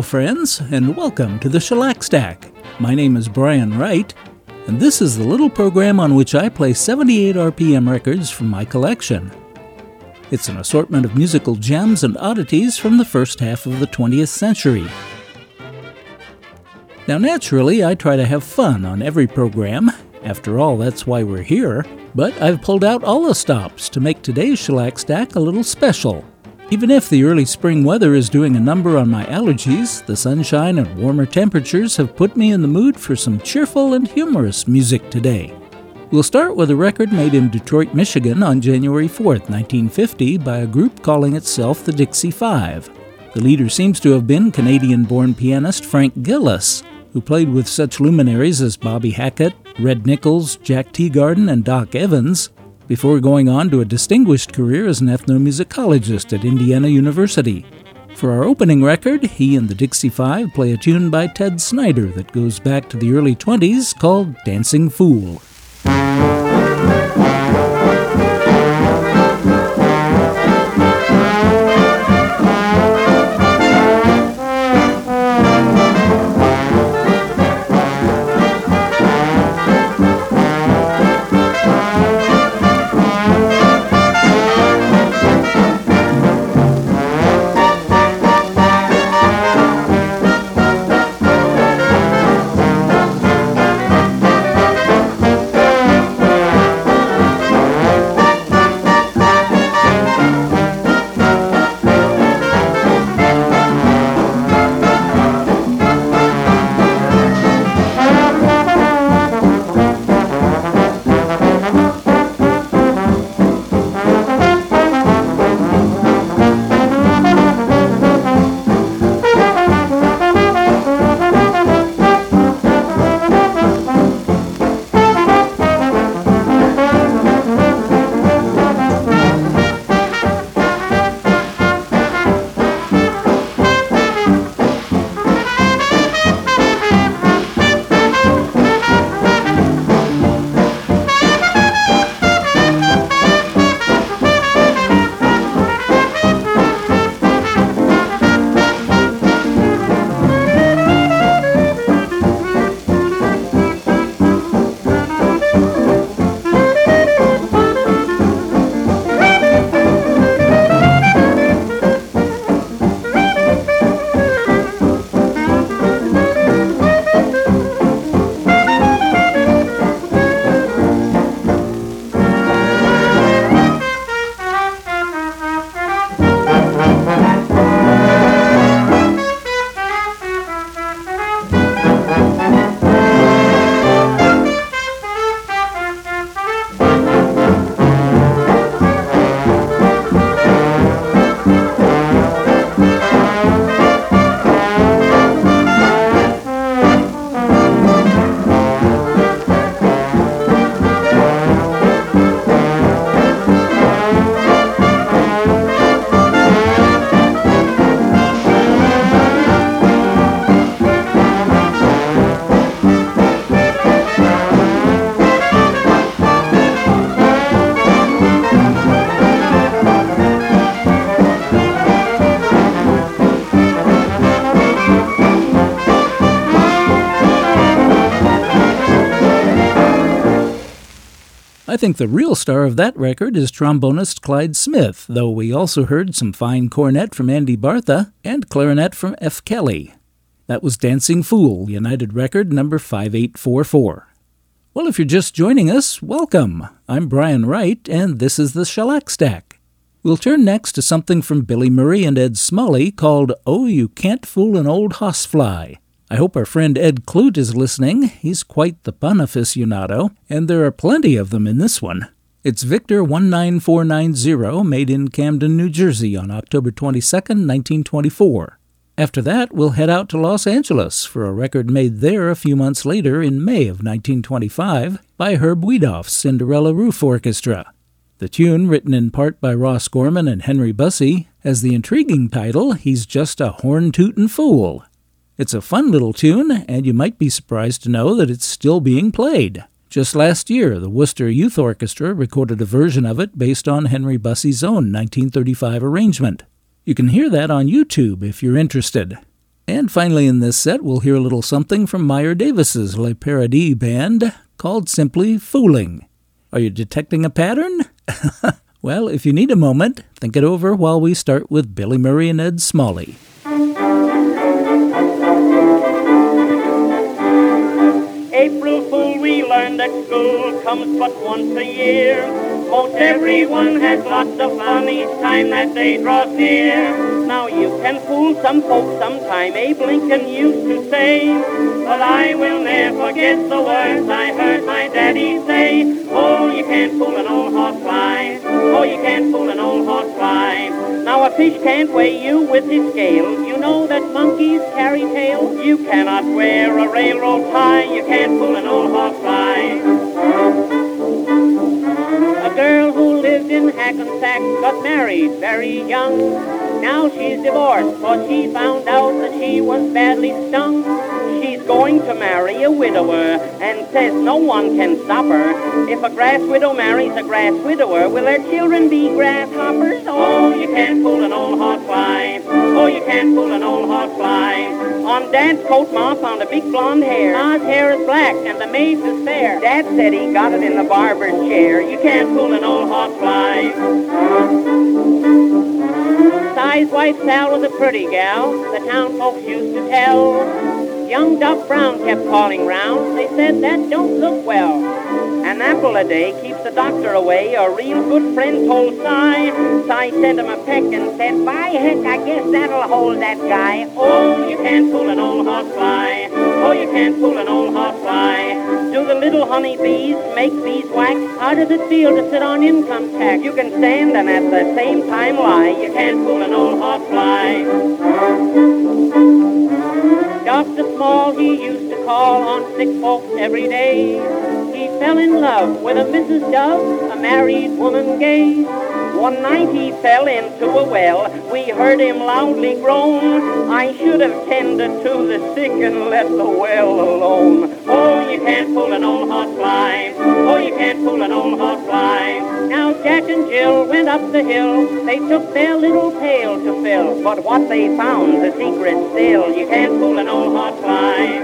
Hello, friends, and welcome to the Shellac Stack. My name is Brian Wright, and this is the little program on which I play 78 RPM records from my collection. It's an assortment of musical gems and oddities from the first half of the 20th century. Now, naturally, I try to have fun on every program. After all, that's why we're here. But I've pulled out all the stops to make today's Shellac Stack a little special. Even if the early spring weather is doing a number on my allergies, the sunshine and warmer temperatures have put me in the mood for some cheerful and humorous music today. We'll start with a record made in Detroit, Michigan on January 4th, 1950 by a group calling itself the Dixie Five. The leader seems to have been Canadian-born pianist Frank Gillis, who played with such luminaries as Bobby Hackett, Red Nichols, Jack Teagarden, and Doc Evans, before going on to a distinguished career as an ethnomusicologist at Indiana University. For our opening record, he and the Dixie Five play a tune by Ted Snyder that goes back to the early 20s called Dancing Fool. I think the real star of that record is trombonist Clyde Smith, though we also heard some fine cornet from Andy Bartha and clarinet from F. Kelly. That was Dancing Fool, United Record number 5844. Well, if you're just joining us, welcome. I'm Brian Wright, and this is the Shellac Stack. We'll turn next to something from Billy Murray and Ed Smalley called Oh, You Can't Fool an Old Hossfly. I hope our friend Ed Kloot is listening. He's quite the pun aficionado, and there are plenty of them in this one. It's Victor 19490, made in Camden, New Jersey on October 22, 1924. After that, we'll head out to Los Angeles for a record made there a few months later in May of 1925 by Herb Wiedoeft's Cinderella Roof Orchestra. The tune, written in part by Ross Gorman and Henry Bussey, has the intriguing title, He's Just a Horn-Tootin' Fool. It's a fun little tune, and you might be surprised to know that it's still being played. Just last year, the Worcester Youth Orchestra recorded a version of it based on Henry Bussey's own 1935 arrangement. You can hear that on YouTube if you're interested. And finally in this set, we'll hear a little something from Meyer Davis's Le Paradis band called simply Fooling. Are you detecting a pattern? Well, if you need a moment, think it over while we start with Billy Murray and Ed Smalley. April Fool, we learned at school, comes but once a year. Most everyone has lots of fun each time that day draws near. Now you can fool some folks sometime, Abe Lincoln used to say, but I will never forget the words I heard my daddy say. Oh, you can't fool an old horse fly. Oh, you can't fool an old horse fly. Now a fish can't weigh you with his scale. You know that monkeys carry tails. You cannot wear a railroad tie. You can't full an old hog fly. A girl who lived in Hackensack got married very young. Now she's divorced, for she found out that she was badly stung. She's going to marry a widower and says no one can stop her. If a grass widow marries a grass widower, will their children be grasshoppers? Oh, you can't fool an old hog fly. Oh, you can't fool an old hog fly. On Dad's coat, Ma found a big blonde hair. Ma's hair is black and the maid's is fair. Dad said he got it in the barber's chair. You can't fool an old hog fly. Si's wife Sal was a pretty gal, the town folks used to tell. Young Doc Brown kept calling round. They said, that don't look well. An apple a day keeps the doctor away. A real good friend told Si. Si sent him a peck and said, by heck, I guess that'll hold that guy. Oh, you can't fool an old hot fly. Oh, you can't fool an old hot fly. Do the little honeybees make beeswax? How does it feel to sit on income tax? You can stand and at the same time lie. You can't fool an old hot fly. Dr. Small, he used to call on sick folks every day. He fell in love with a Mrs. Dove, a married woman gay. One night he fell into a well. We heard him loudly groan. I should have tended to the sick and left the well alone. Oh, you can't fool an old hot fly. Oh, you can't fool an old hot fly. Now Jack and Jill went up the hill. They took their little pail to fill. But what they found, the secret still. You can't fool an old hot fly.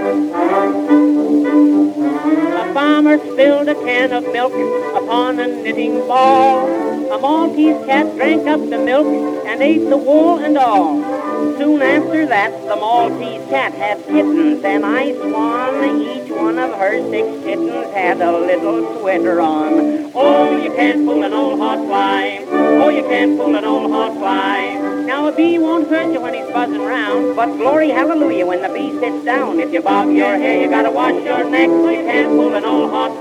A farmer spilled a can of milk upon a knitting ball. A Maltese cat drank up the milk and ate the wool and all. Soon after that, the Maltese cat had kittens, and I swan each one of her 6 kittens had a little sweater on. Oh, you can't fool an old hot fly. Oh, you can't fool an old hot fly. Now a bee won't hurt you when he's buzzing round, but glory hallelujah when the bee sits down. If you bob your hair, you gotta wash your neck, so you can't fool an old hot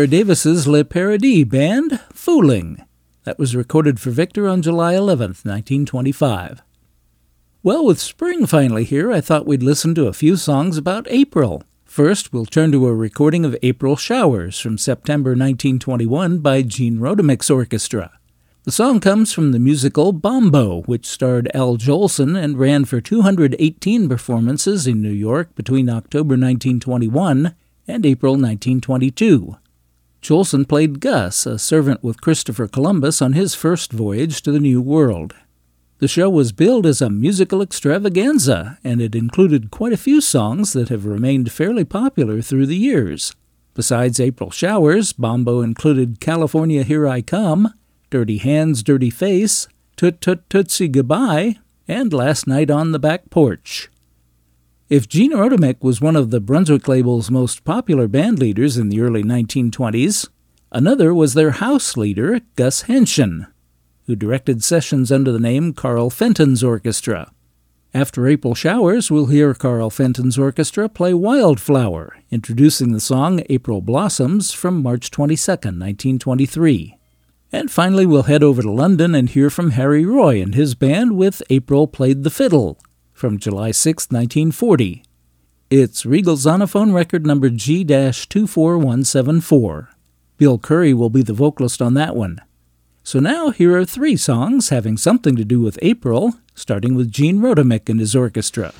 Claire Davis's Le Paradis band, Fooling. That was recorded for Victor on July 11th, 1925. Well, with spring finally here, I thought we'd listen to a few songs about April. First, we'll turn to a recording of April Showers from September 1921 by Gene Rodemick's orchestra. The song comes from the musical Bombo, which starred Al Jolson and ran for 218 performances in New York between October 1921 and April 1922. Jolson played Gus, a servant with Christopher Columbus on his first voyage to the New World. The show was billed as a musical extravaganza, and it included quite a few songs that have remained fairly popular through the years. Besides April Showers, Bombo included California Here I Come, Dirty Hands, Dirty Face, Toot Toot Tootsie Goodbye, and Last Night on the Back Porch. If Gene Rodemick was one of the Brunswick label's most popular band leaders in the early 1920s, another was their house leader, Gus Henshin, who directed sessions under the name Carl Fenton's Orchestra. After April Showers, we'll hear Carl Fenton's orchestra play Wildflower, introducing the song April Blossoms from March 22, 1923. And finally, we'll head over to London and hear from Harry Roy and his band with April Played the Fiddle, from July 6, 1940. It's Regal Xylophone record number G-24174. Bill Curry will be the vocalist on that one. So now, here are three songs having something to do with April, starting with Gene Rodemick and his orchestra.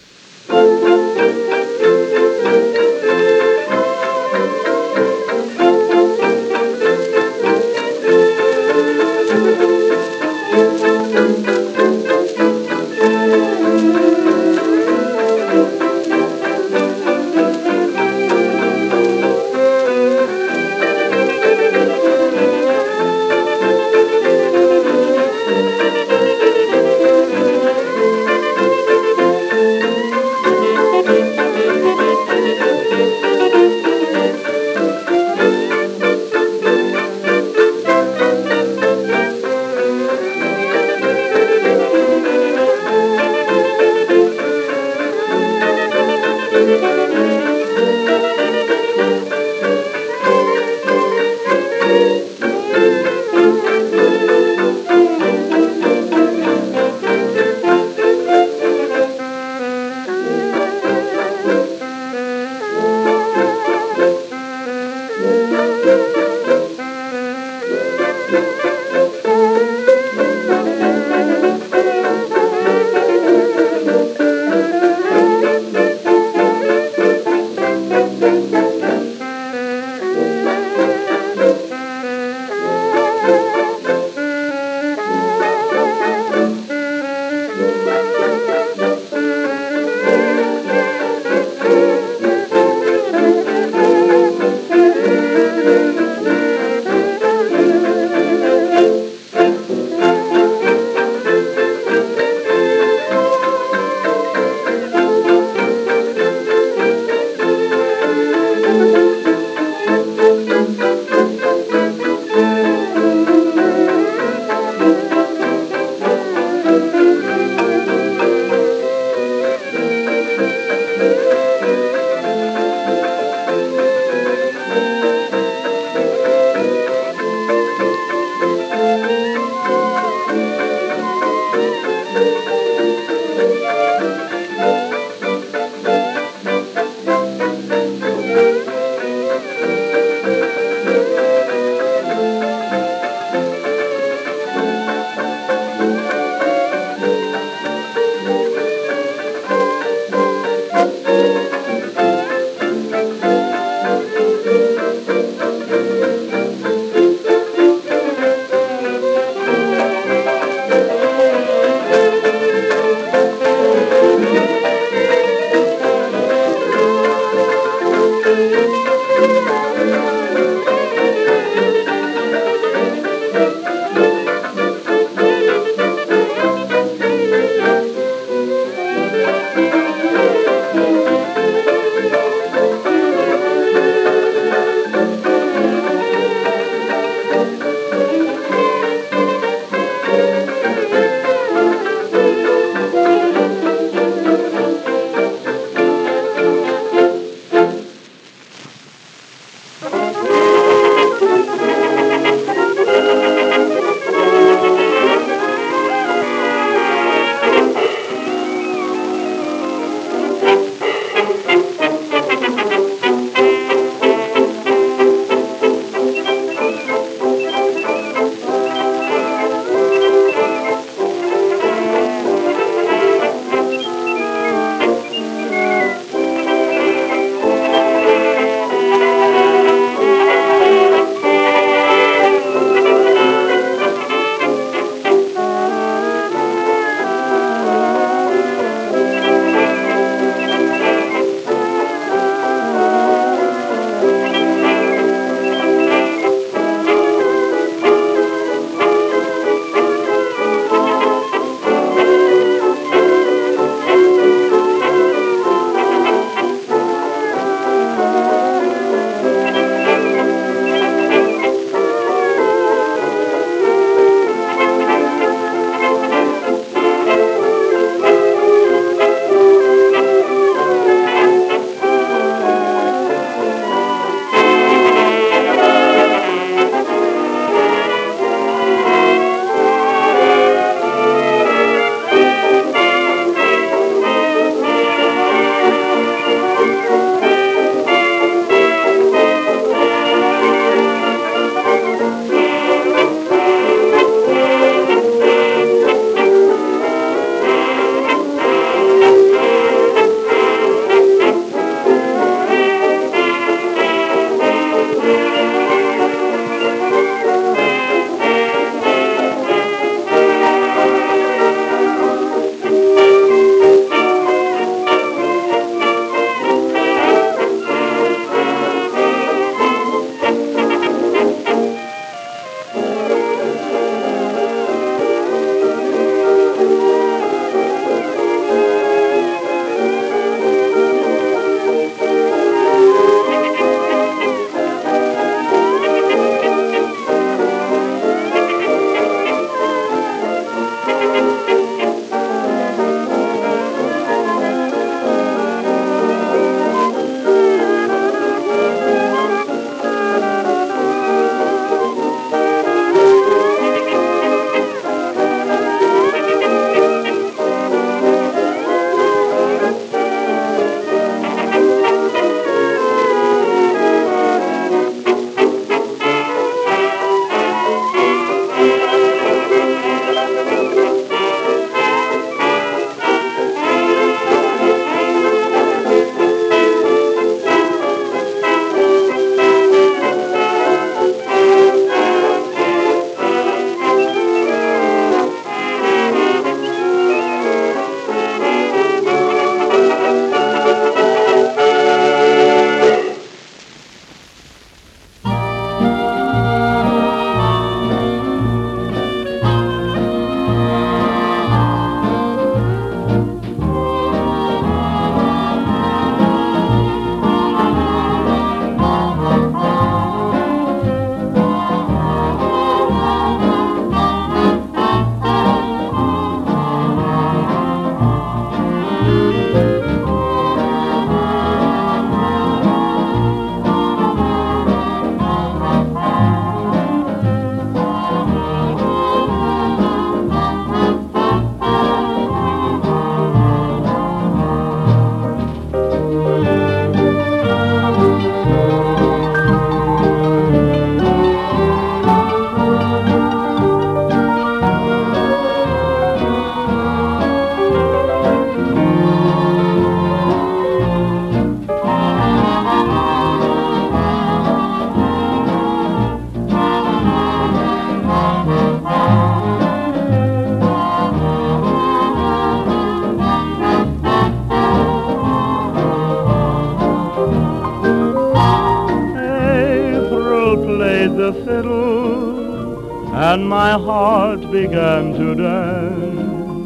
And my heart began to dance,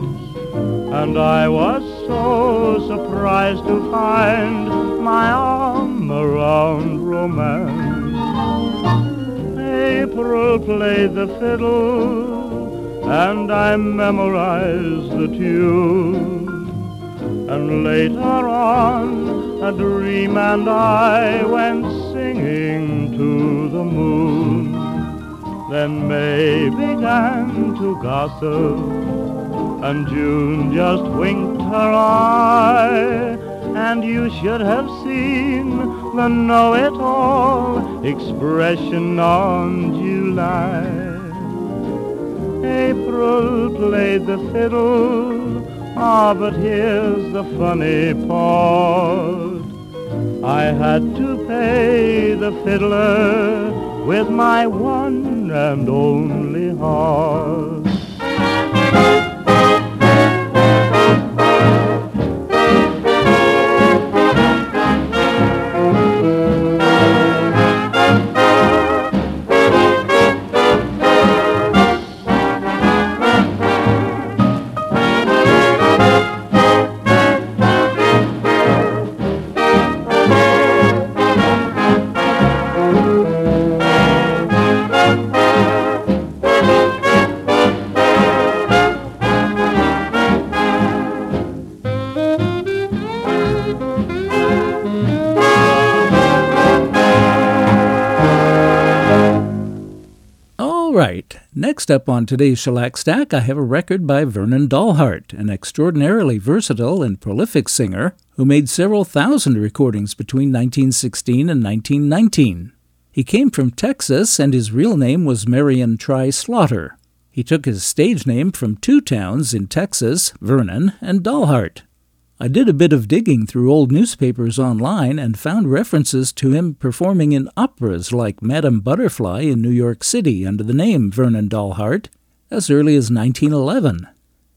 and I was so surprised to find my arm around romance. April played the fiddle, and I memorized the tune, and later on a dream and I went singing to the moon. Then May began to gossip, and June just winked her eye, and you should have seen the know-it-all expression on July. April played the fiddle, but here's the funny part. I had to pay the fiddler with my one and only heart. Next up on today's Shellac Stack, I have a record by Vernon Dalhart, an extraordinarily versatile and prolific singer who made several thousand recordings between 1916 and 1919. He came from Texas, and his real name was Marion Try Slaughter. He took his stage name from two towns in Texas, Vernon and Dalhart. I did a bit of digging through old newspapers online and found references to him performing in operas like Madame Butterfly in New York City under the name Vernon Dalhart as early as 1911.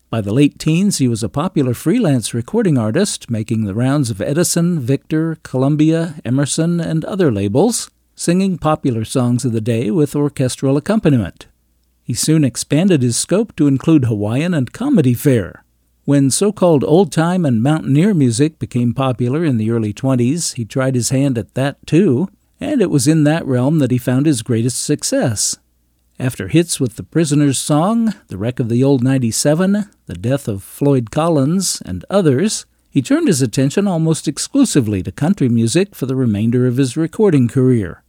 By the late teens, he was a popular freelance recording artist, making the rounds of Edison, Victor, Columbia, Emerson, and other labels, singing popular songs of the day with orchestral accompaniment. He soon expanded his scope to include Hawaiian and comedy fare. When so-called old-time and mountaineer music became popular in the early 20s, he tried his hand at that too, and it was in that realm that he found his greatest success. After hits with The Prisoner's Song, The Wreck of the Old 97, The Death of Floyd Collins, and others, he turned his attention almost exclusively to country music for the remainder of his recording career.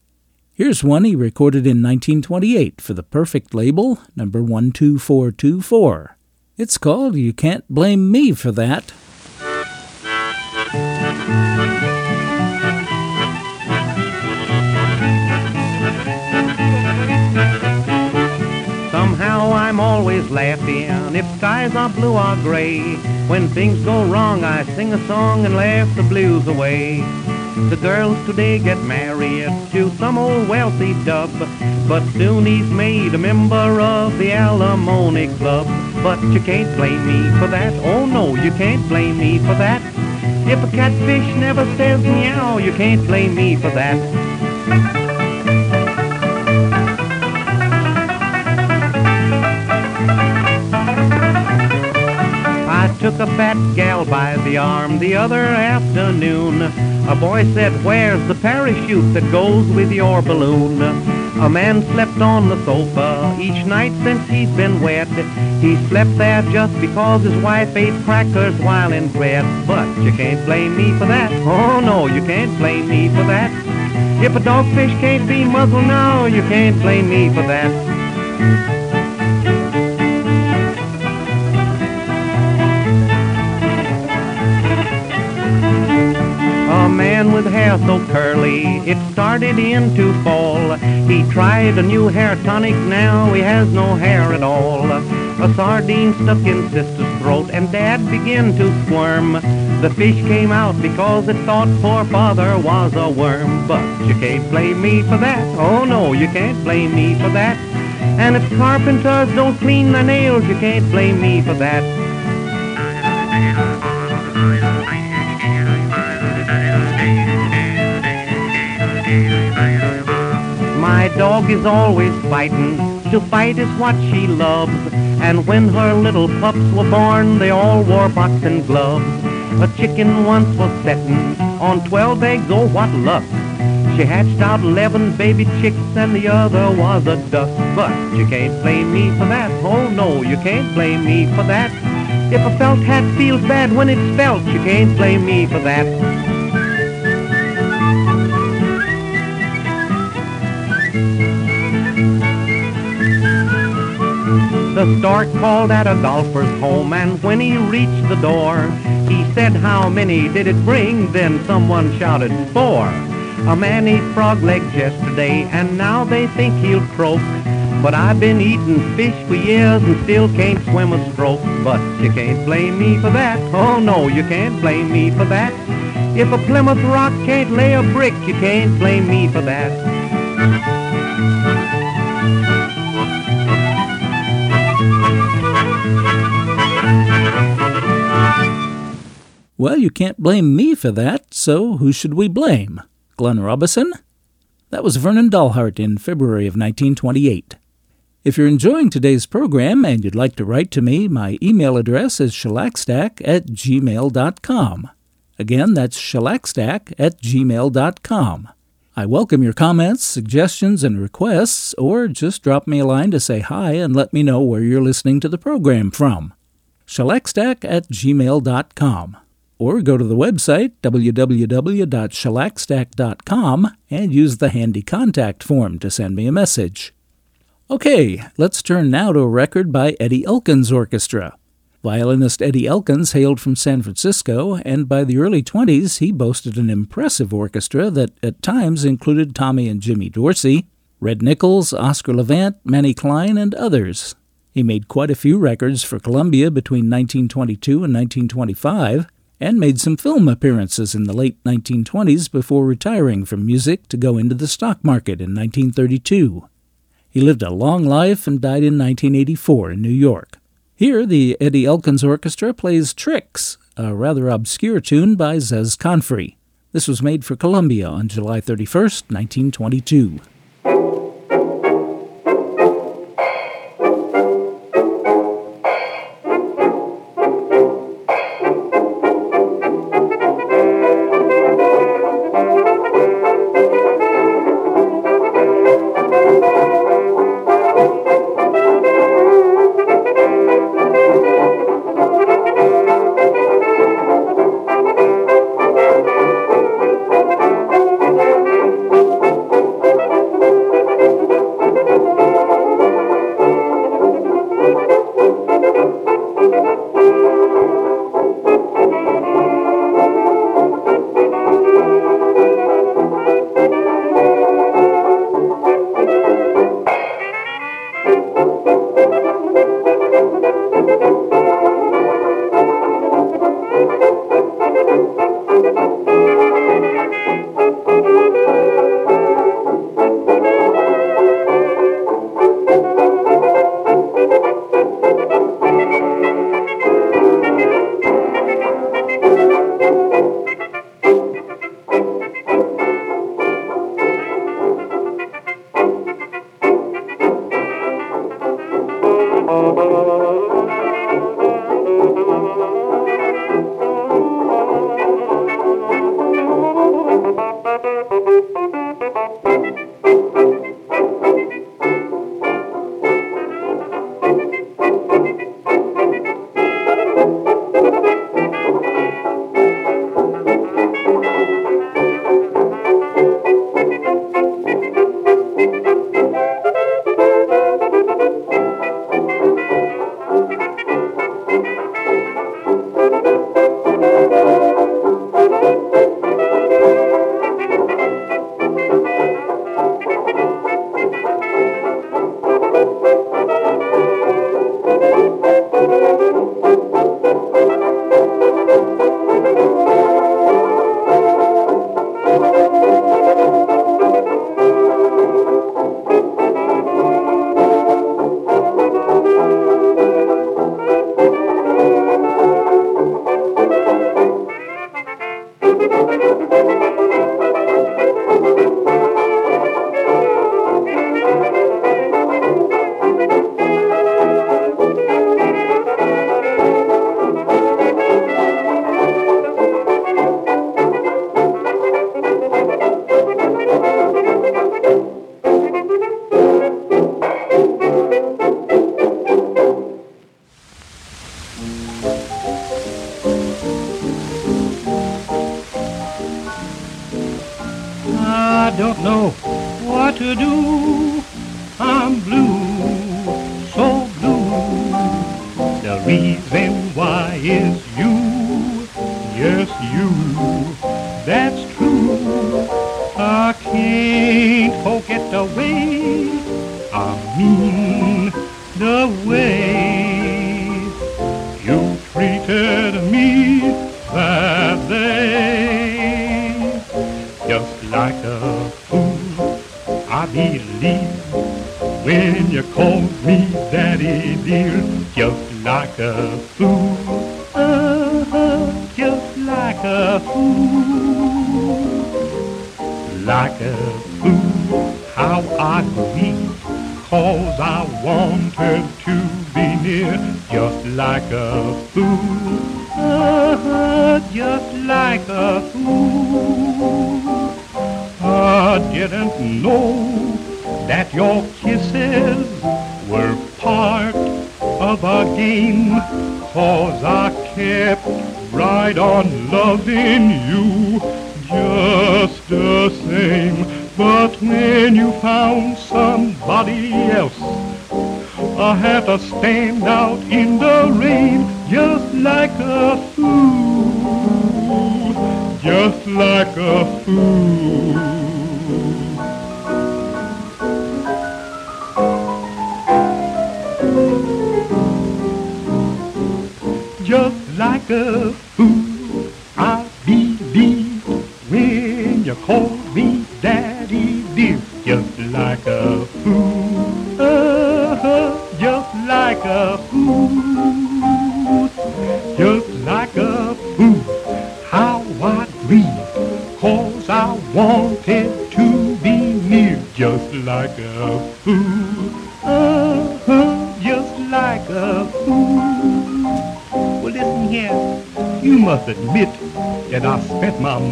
Here's one he recorded in 1928 for the Perfect label, number 12424. It's called You Can't Blame Me for That. Somehow I'm always laughing if skies are blue or gray. When things go wrong, I sing a song and laugh the blues away. The girls today get married to some old wealthy dub, but soon he's made a member of the Alimony Club. But you can't blame me for that. Oh no, you can't blame me for that. If a catfish never says meow, you can't blame me for that. Took a fat gal by the arm the other afternoon. A boy said, where's the parachute that goes with your balloon? A man slept on the sofa each night since he'd been wet. He slept there just because his wife ate crackers while in bed. But you can't blame me for that. Oh no, you can't blame me for that. If a dogfish can't be muzzled now, you can't blame me for that. With hair so curly, it started into fall. He tried a new hair tonic, now he has no hair at all. A sardine stuck in sister's throat and dad began to squirm. The fish came out because it thought poor father was a worm. But you can't blame me for that. Oh no, you can't blame me for that. And if carpenters don't clean their nails, you can't blame me for that. My dog is always fighting, to fight is what she loves. And when her little pups were born, they all wore boxing gloves. A chicken once was setting on 12 eggs, oh what luck. She hatched out 11 baby chicks and the other was a duck. But you can't blame me for that, oh no, you can't blame me for that. If a felt hat feels bad when it's felt, you can't blame me for that. The stork called at a golfer's home, and when he reached the door, he said, how many did it bring? Then someone shouted, four. A man ate frog legs yesterday, and now they think he'll croak. But I've been eating fish for years and still can't swim a stroke. But you can't blame me for that. Oh no, you can't blame me for that. If a Plymouth Rock can't lay a brick, you can't blame me for that. Well, you can't blame me for that, so who should we blame? Glenn Robison? That was Vernon Dalhart in February of 1928. If you're enjoying today's program and you'd like to write to me, my email address is shellacstack@gmail.com. Again, that's shellacstack@gmail.com. I welcome your comments, suggestions, and requests, or just drop me a line to say hi and let me know where you're listening to the program from. shellacstack@gmail.com. Or go to the website, www.shellacstack.com, and use the handy contact form to send me a message. Okay, let's turn now to a record by Eddie Elkins' orchestra. Violinist Eddie Elkins hailed from San Francisco, and by the early 20s he boasted an impressive orchestra that at times included Tommy and Jimmy Dorsey, Red Nichols, Oscar Levant, Manny Klein, and others. He made quite a few records for Columbia between 1922 and 1925, and made some film appearances in the late 1920s before retiring from music to go into the stock market in 1932. He lived a long life and died in 1984 in New York. Here, the Eddie Elkins Orchestra plays Tricks, a rather obscure tune by Zez Confrey. This was made for Columbia on July 31st, 1922.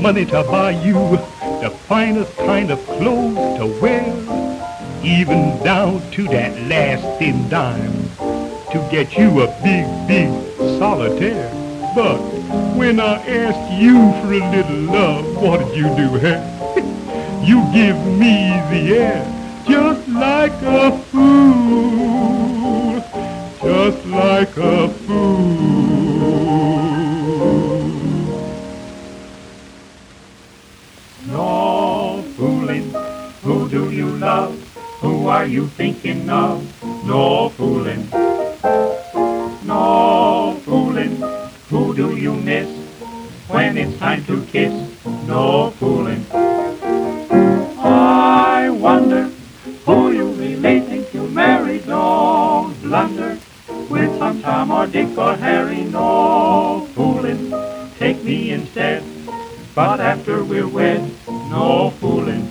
Money to buy you the finest kind of clothes to wear, even down to that last thin dime, to get you a big, big solitaire. But when I asked you for a little love, what did you do, huh? You give me the air, just like a fool, just like a fool. Who do you love? Who are you thinking of? No fooling. No fooling. Who do you miss when it's time to kiss? No fooling. I wonder who you really think you married. No blunder with some Tom or Dick or Harry. No fooling. Take me instead, but after we're wed. No fooling.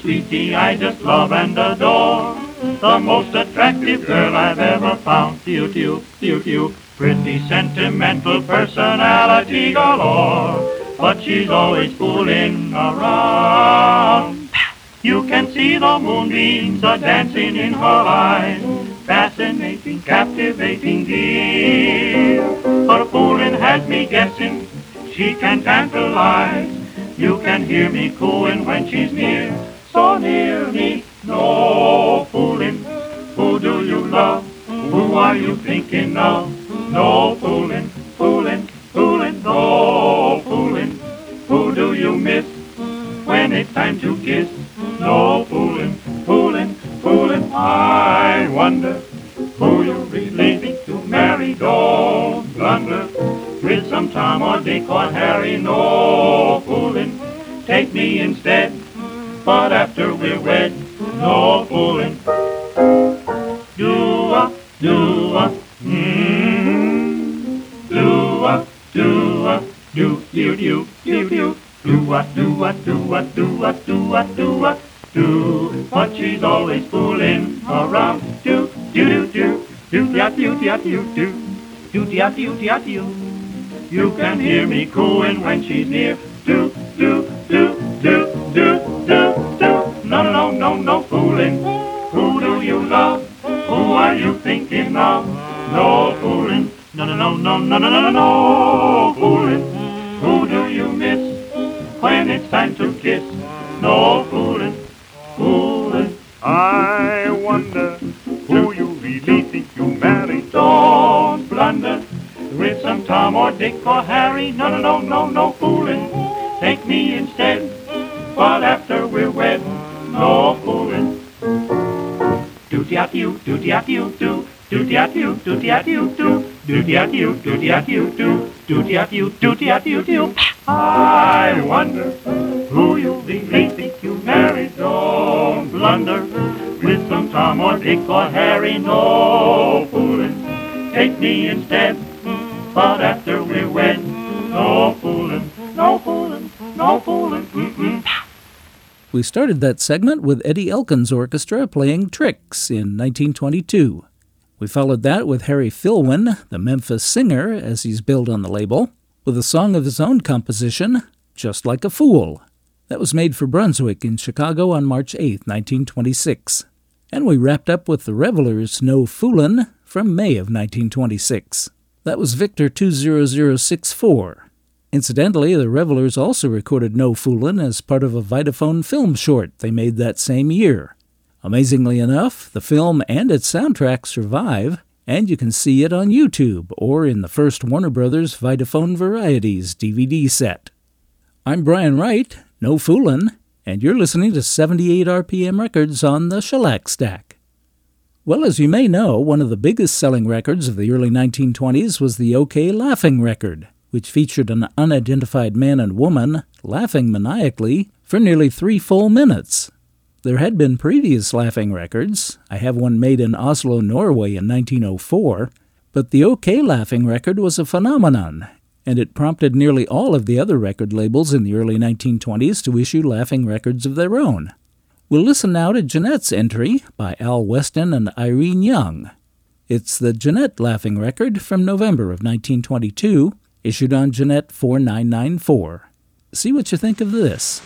Sweetie, I just love and adore, the most attractive girl I've ever found. Pretty sentimental personality galore. but she's always fooling around. You can see the moonbeams a-dancing in her eyes, fascinating, captivating dear. Her fooling has me guessing, she can tantalize. You can hear me cooing when she's near, so near me, no fooling. Who do you love? Who are you thinking of? No fooling, fooling, fooling, no fooling. Who do you miss when it's time to kiss? No fooling, fooling, fooling. I wonder who you'll be leaving to marry. Don't blunder with some Tom or Dick or Harry. No fooling, take me instead. But after we're wed, no fooling. Do but she's always fooling around. Do do do do do do do do do. You can hear me cooing when she's near. Do do do do do do do. No no no no no fooling. Who do you love? Who are you thinking of? No fooling. No no no no no no no no fooling. Who do you miss when it's time to kiss? No fooling, fooling. I wonder who you really think you marry. Don't blunder with some Tom or Dick or Harry. No, no, no, no, no fooling. Take me instead, but after we're wed, no fooling. Do-de-at-you, do-de-at-you, do. Do-de-at-you, do-de-at-you, do. Do-de-at-you, do-de-at-you, do. Do-de-at-you, do-de-at-you, do. I wonder who you really think you married. Don't blunder with some Tom or Dick or Harry. No fooling, take me instead, but after we're wed, no fooling, no fooling, no fooling. Mm-mm. We started that segment with Eddie Elkins' orchestra playing Tricks in 1922. We followed that with Harry Filwin, the Memphis singer, as he's billed on the label, with a song of his own composition, Just Like a Fool. That was made for Brunswick in Chicago on March 8, 1926. And we wrapped up with the Revelers' No Foolin' from May of 1926. That was Victor 20064. Incidentally, the Revelers also recorded No Foolin' as part of a Vitaphone film short they made that same year. Amazingly enough, the film and its soundtrack survive, and you can see it on YouTube or in the first Warner Brothers Vitaphone Varieties DVD set. I'm Brian Wright, no foolin', and you're listening to 78 RPM records on the Shellac Stack. Well, as you may know, one of the biggest selling records of the early 1920s was the OK Laughing record, which featured an unidentified man and woman laughing maniacally for nearly 3 full minutes. There had been previous laughing records. I have one made in Oslo, Norway in 1904, but the OK Laughing record was a phenomenon, and it prompted nearly all of the other record labels in the early 1920s to issue laughing records of their own. We'll listen now to Jeanette's entry by Al Weston and Irene Young. It's the Jeanette Laughing record from November of 1922, issued on Jeanette 4994. See what you think of this.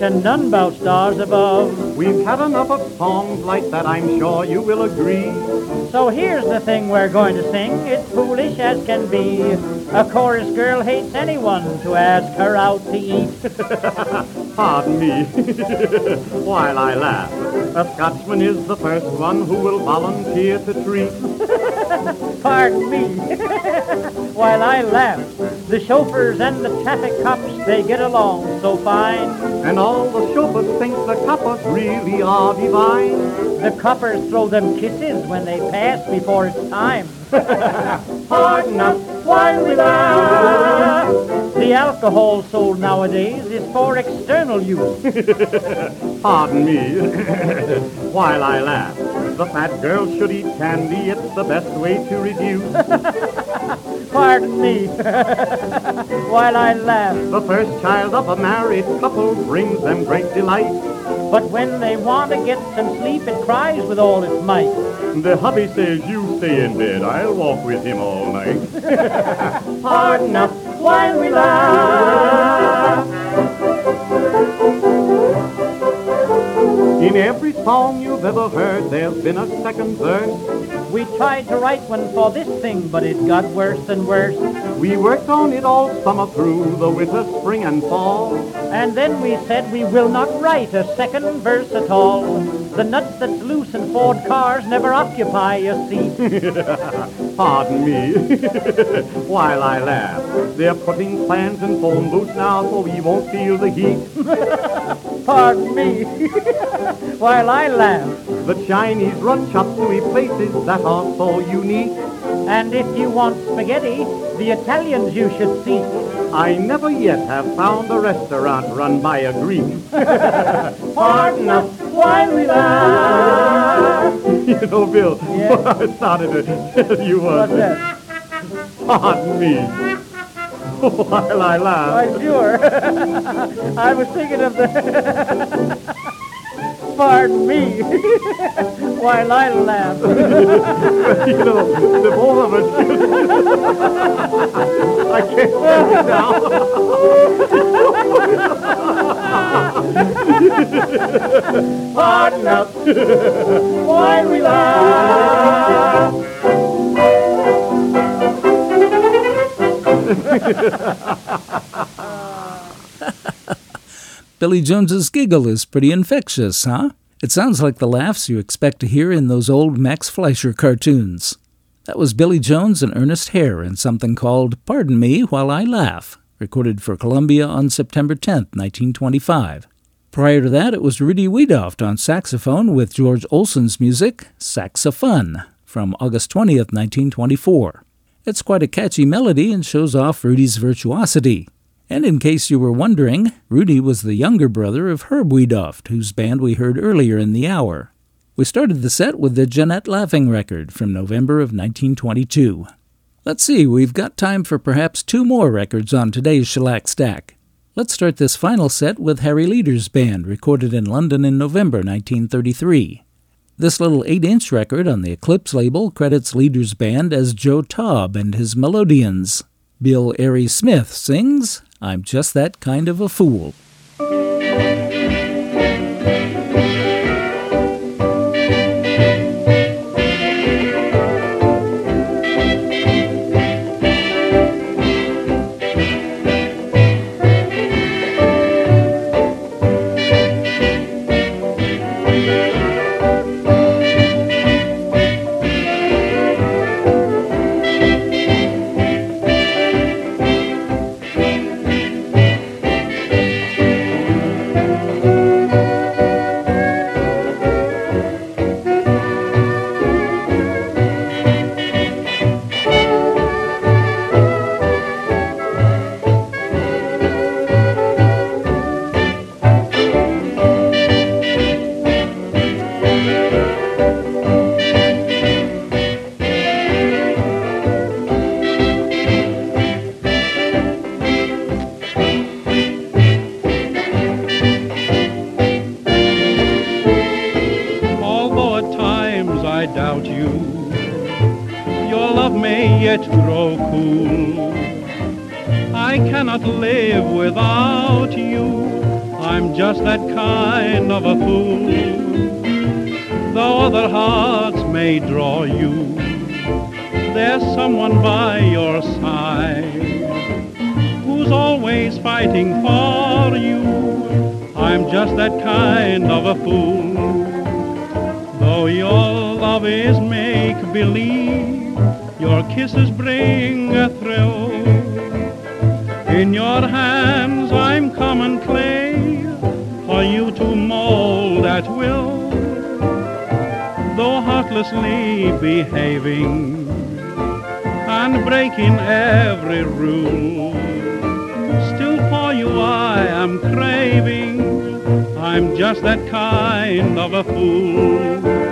And none bout stars above. We've had enough of songs like that, I'm sure you will agree. So here's the thing we're going to sing, it's foolish as can be. A chorus girl hates anyone to ask her out to eat. Pardon me, while I laugh, a Scotsman is the first one who will volunteer to treat. Pardon me, while I laugh. The chauffeurs and the traffic cops, they get along so fine. And all the chauffeurs think the coppers really are divine. The coppers throw them kisses when they pass before it's time. Pardon us while we laugh. The alcohol sold nowadays is for external use. Pardon me, while I laugh. The fat girl should eat candy, it's the best way to reduce. Pardon me, while I laugh. The first child of a married couple brings them great delight. But when they want to get some sleep, it cries with all its might. The hubby says, you stay in bed, I'll walk with him all night. Pardon us while we laugh. In every song you've ever heard, there's been a second verse. We tried to write one for this thing, but it got worse and worse. We worked on it all summer through, the winter, spring, and fall. And then we said we will not write a second verse at all. The nuts that's loose in Ford cars never occupy a seat. Pardon me, while I laugh. They're putting plans in phone booths now so we won't feel the heat. Pardon me, while I laugh. The Chinese run chop suey places that are so unique. And if you want spaghetti, the Italians you should seek. I never yet have found a restaurant run by a Greek. Pardon us while we laugh. You know, Bill, yes. I started to tell you what. What's that? Pardon me. While I laugh. Why, sure. I was thinking of the... Pardon me, while I laugh. You know, the both of us. I can't stand it now. Pardon us, while we laugh. Billy Jones's giggle is pretty infectious, huh? It sounds like the laughs you expect to hear in those old Max Fleischer cartoons. That was Billy Jones and Ernest Hare in something called Pardon Me While I Laugh, recorded for Columbia on September 10, 1925. Prior to that, it was Rudy Wiedoeft on saxophone with George Olsen's music, Saxophone, from August 20, 1924. It's quite a catchy melody and shows off Rudy's virtuosity. And in case you were wondering, Rudy was the younger brother of Herb Wiedoeft, whose band we heard earlier in the hour. We started the set with the Jeanette Laughing record from November of 1922. Let's see, we've got time for perhaps two more records on today's Shellac Stack. Let's start this final set with Harry Leader's band, recorded in London in November 1933. This little 8-inch record on the Eclipse label credits Leader's band as Joe Taub and his Melodians. Bill Airy Smith sings... I'm just that kind of a fool. I cannot live without you. I'm just that kind of a fool. Though other hearts may draw you, there's someone by your side who's always fighting for you. I'm just that kind of a fool. Though your love is make-believe, your kisses bring a thrill. In your hands I'm common clay for you to mold at will. Though heartlessly behaving and breaking every rule, still for you I am craving. I'm just that kind of a fool.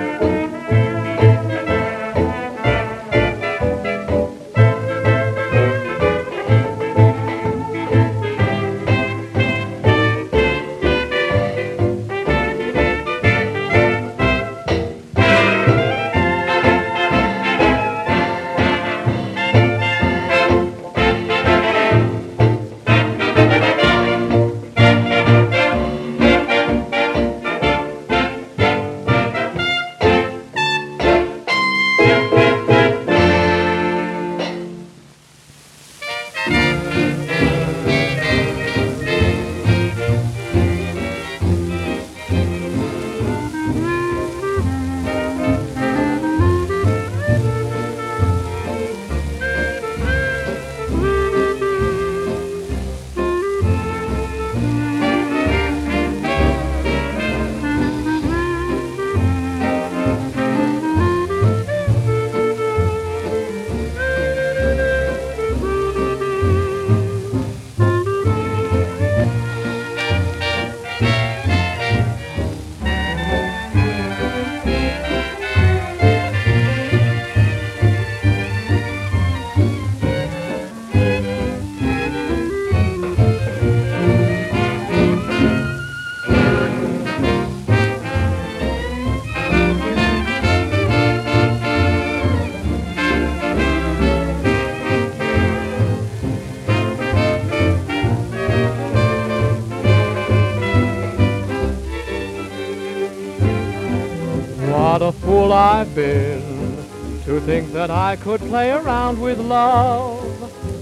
I've been to think that I could play around with love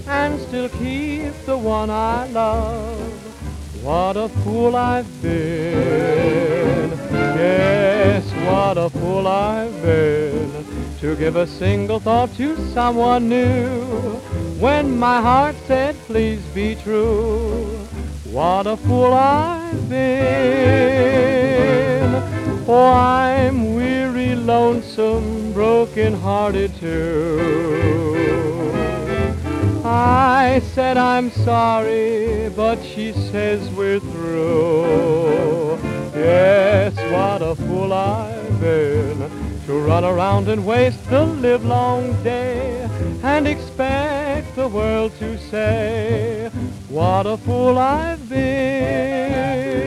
and still keep the one I love. What a fool I've been. Yes, what a fool I've been to give a single thought to someone new when my heart said please be true. What a fool I've been. Oh, I'm weary, lonesome, broken-hearted too. I said I'm sorry, but she says we're through. Yes, what a fool I've been to run around and waste the livelong day and expect the world to say, what a fool I've been.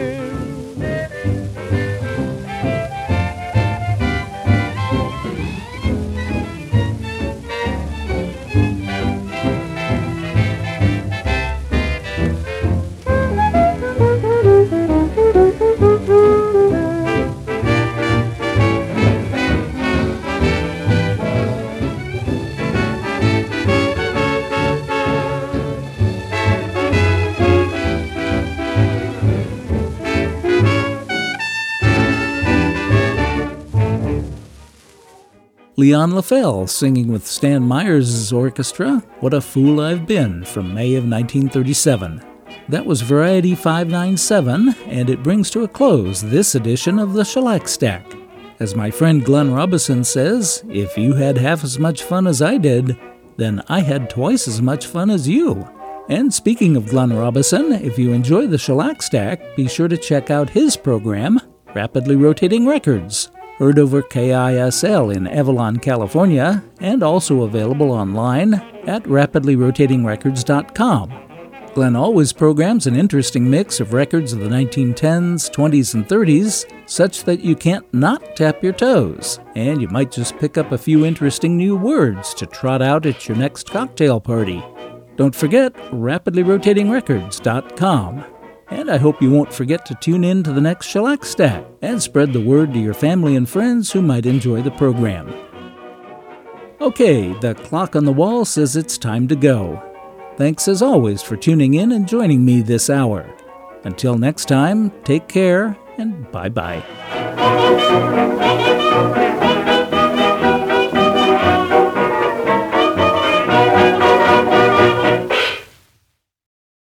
Leon LaFell singing with Stan Meyers' orchestra, What a Fool I've Been, from May of 1937. That was Variety 597, and it brings to a close this edition of the Shellac Stack. As my friend Glenn Robison says, if you had half as much fun as I did, then I had twice as much fun as you. And speaking of Glenn Robison, if you enjoy the Shellac Stack, be sure to check out his program, Rapidly Rotating Records, heard over KISL in Avalon, California, and also available online at rapidlyrotatingrecords.com. Glenn always programs an interesting mix of records of the 1910s, 20s, and 30s, such that you can't not tap your toes, and you might just pick up a few interesting new words to trot out at your next cocktail party. Don't forget, rapidlyrotatingrecords.com. And I hope you won't forget to tune in to the next Shellac Stack and spread the word to your family and friends who might enjoy the program. Okay, the clock on the wall says it's time to go. Thanks as always for tuning in and joining me this hour. Until next time, take care and bye-bye.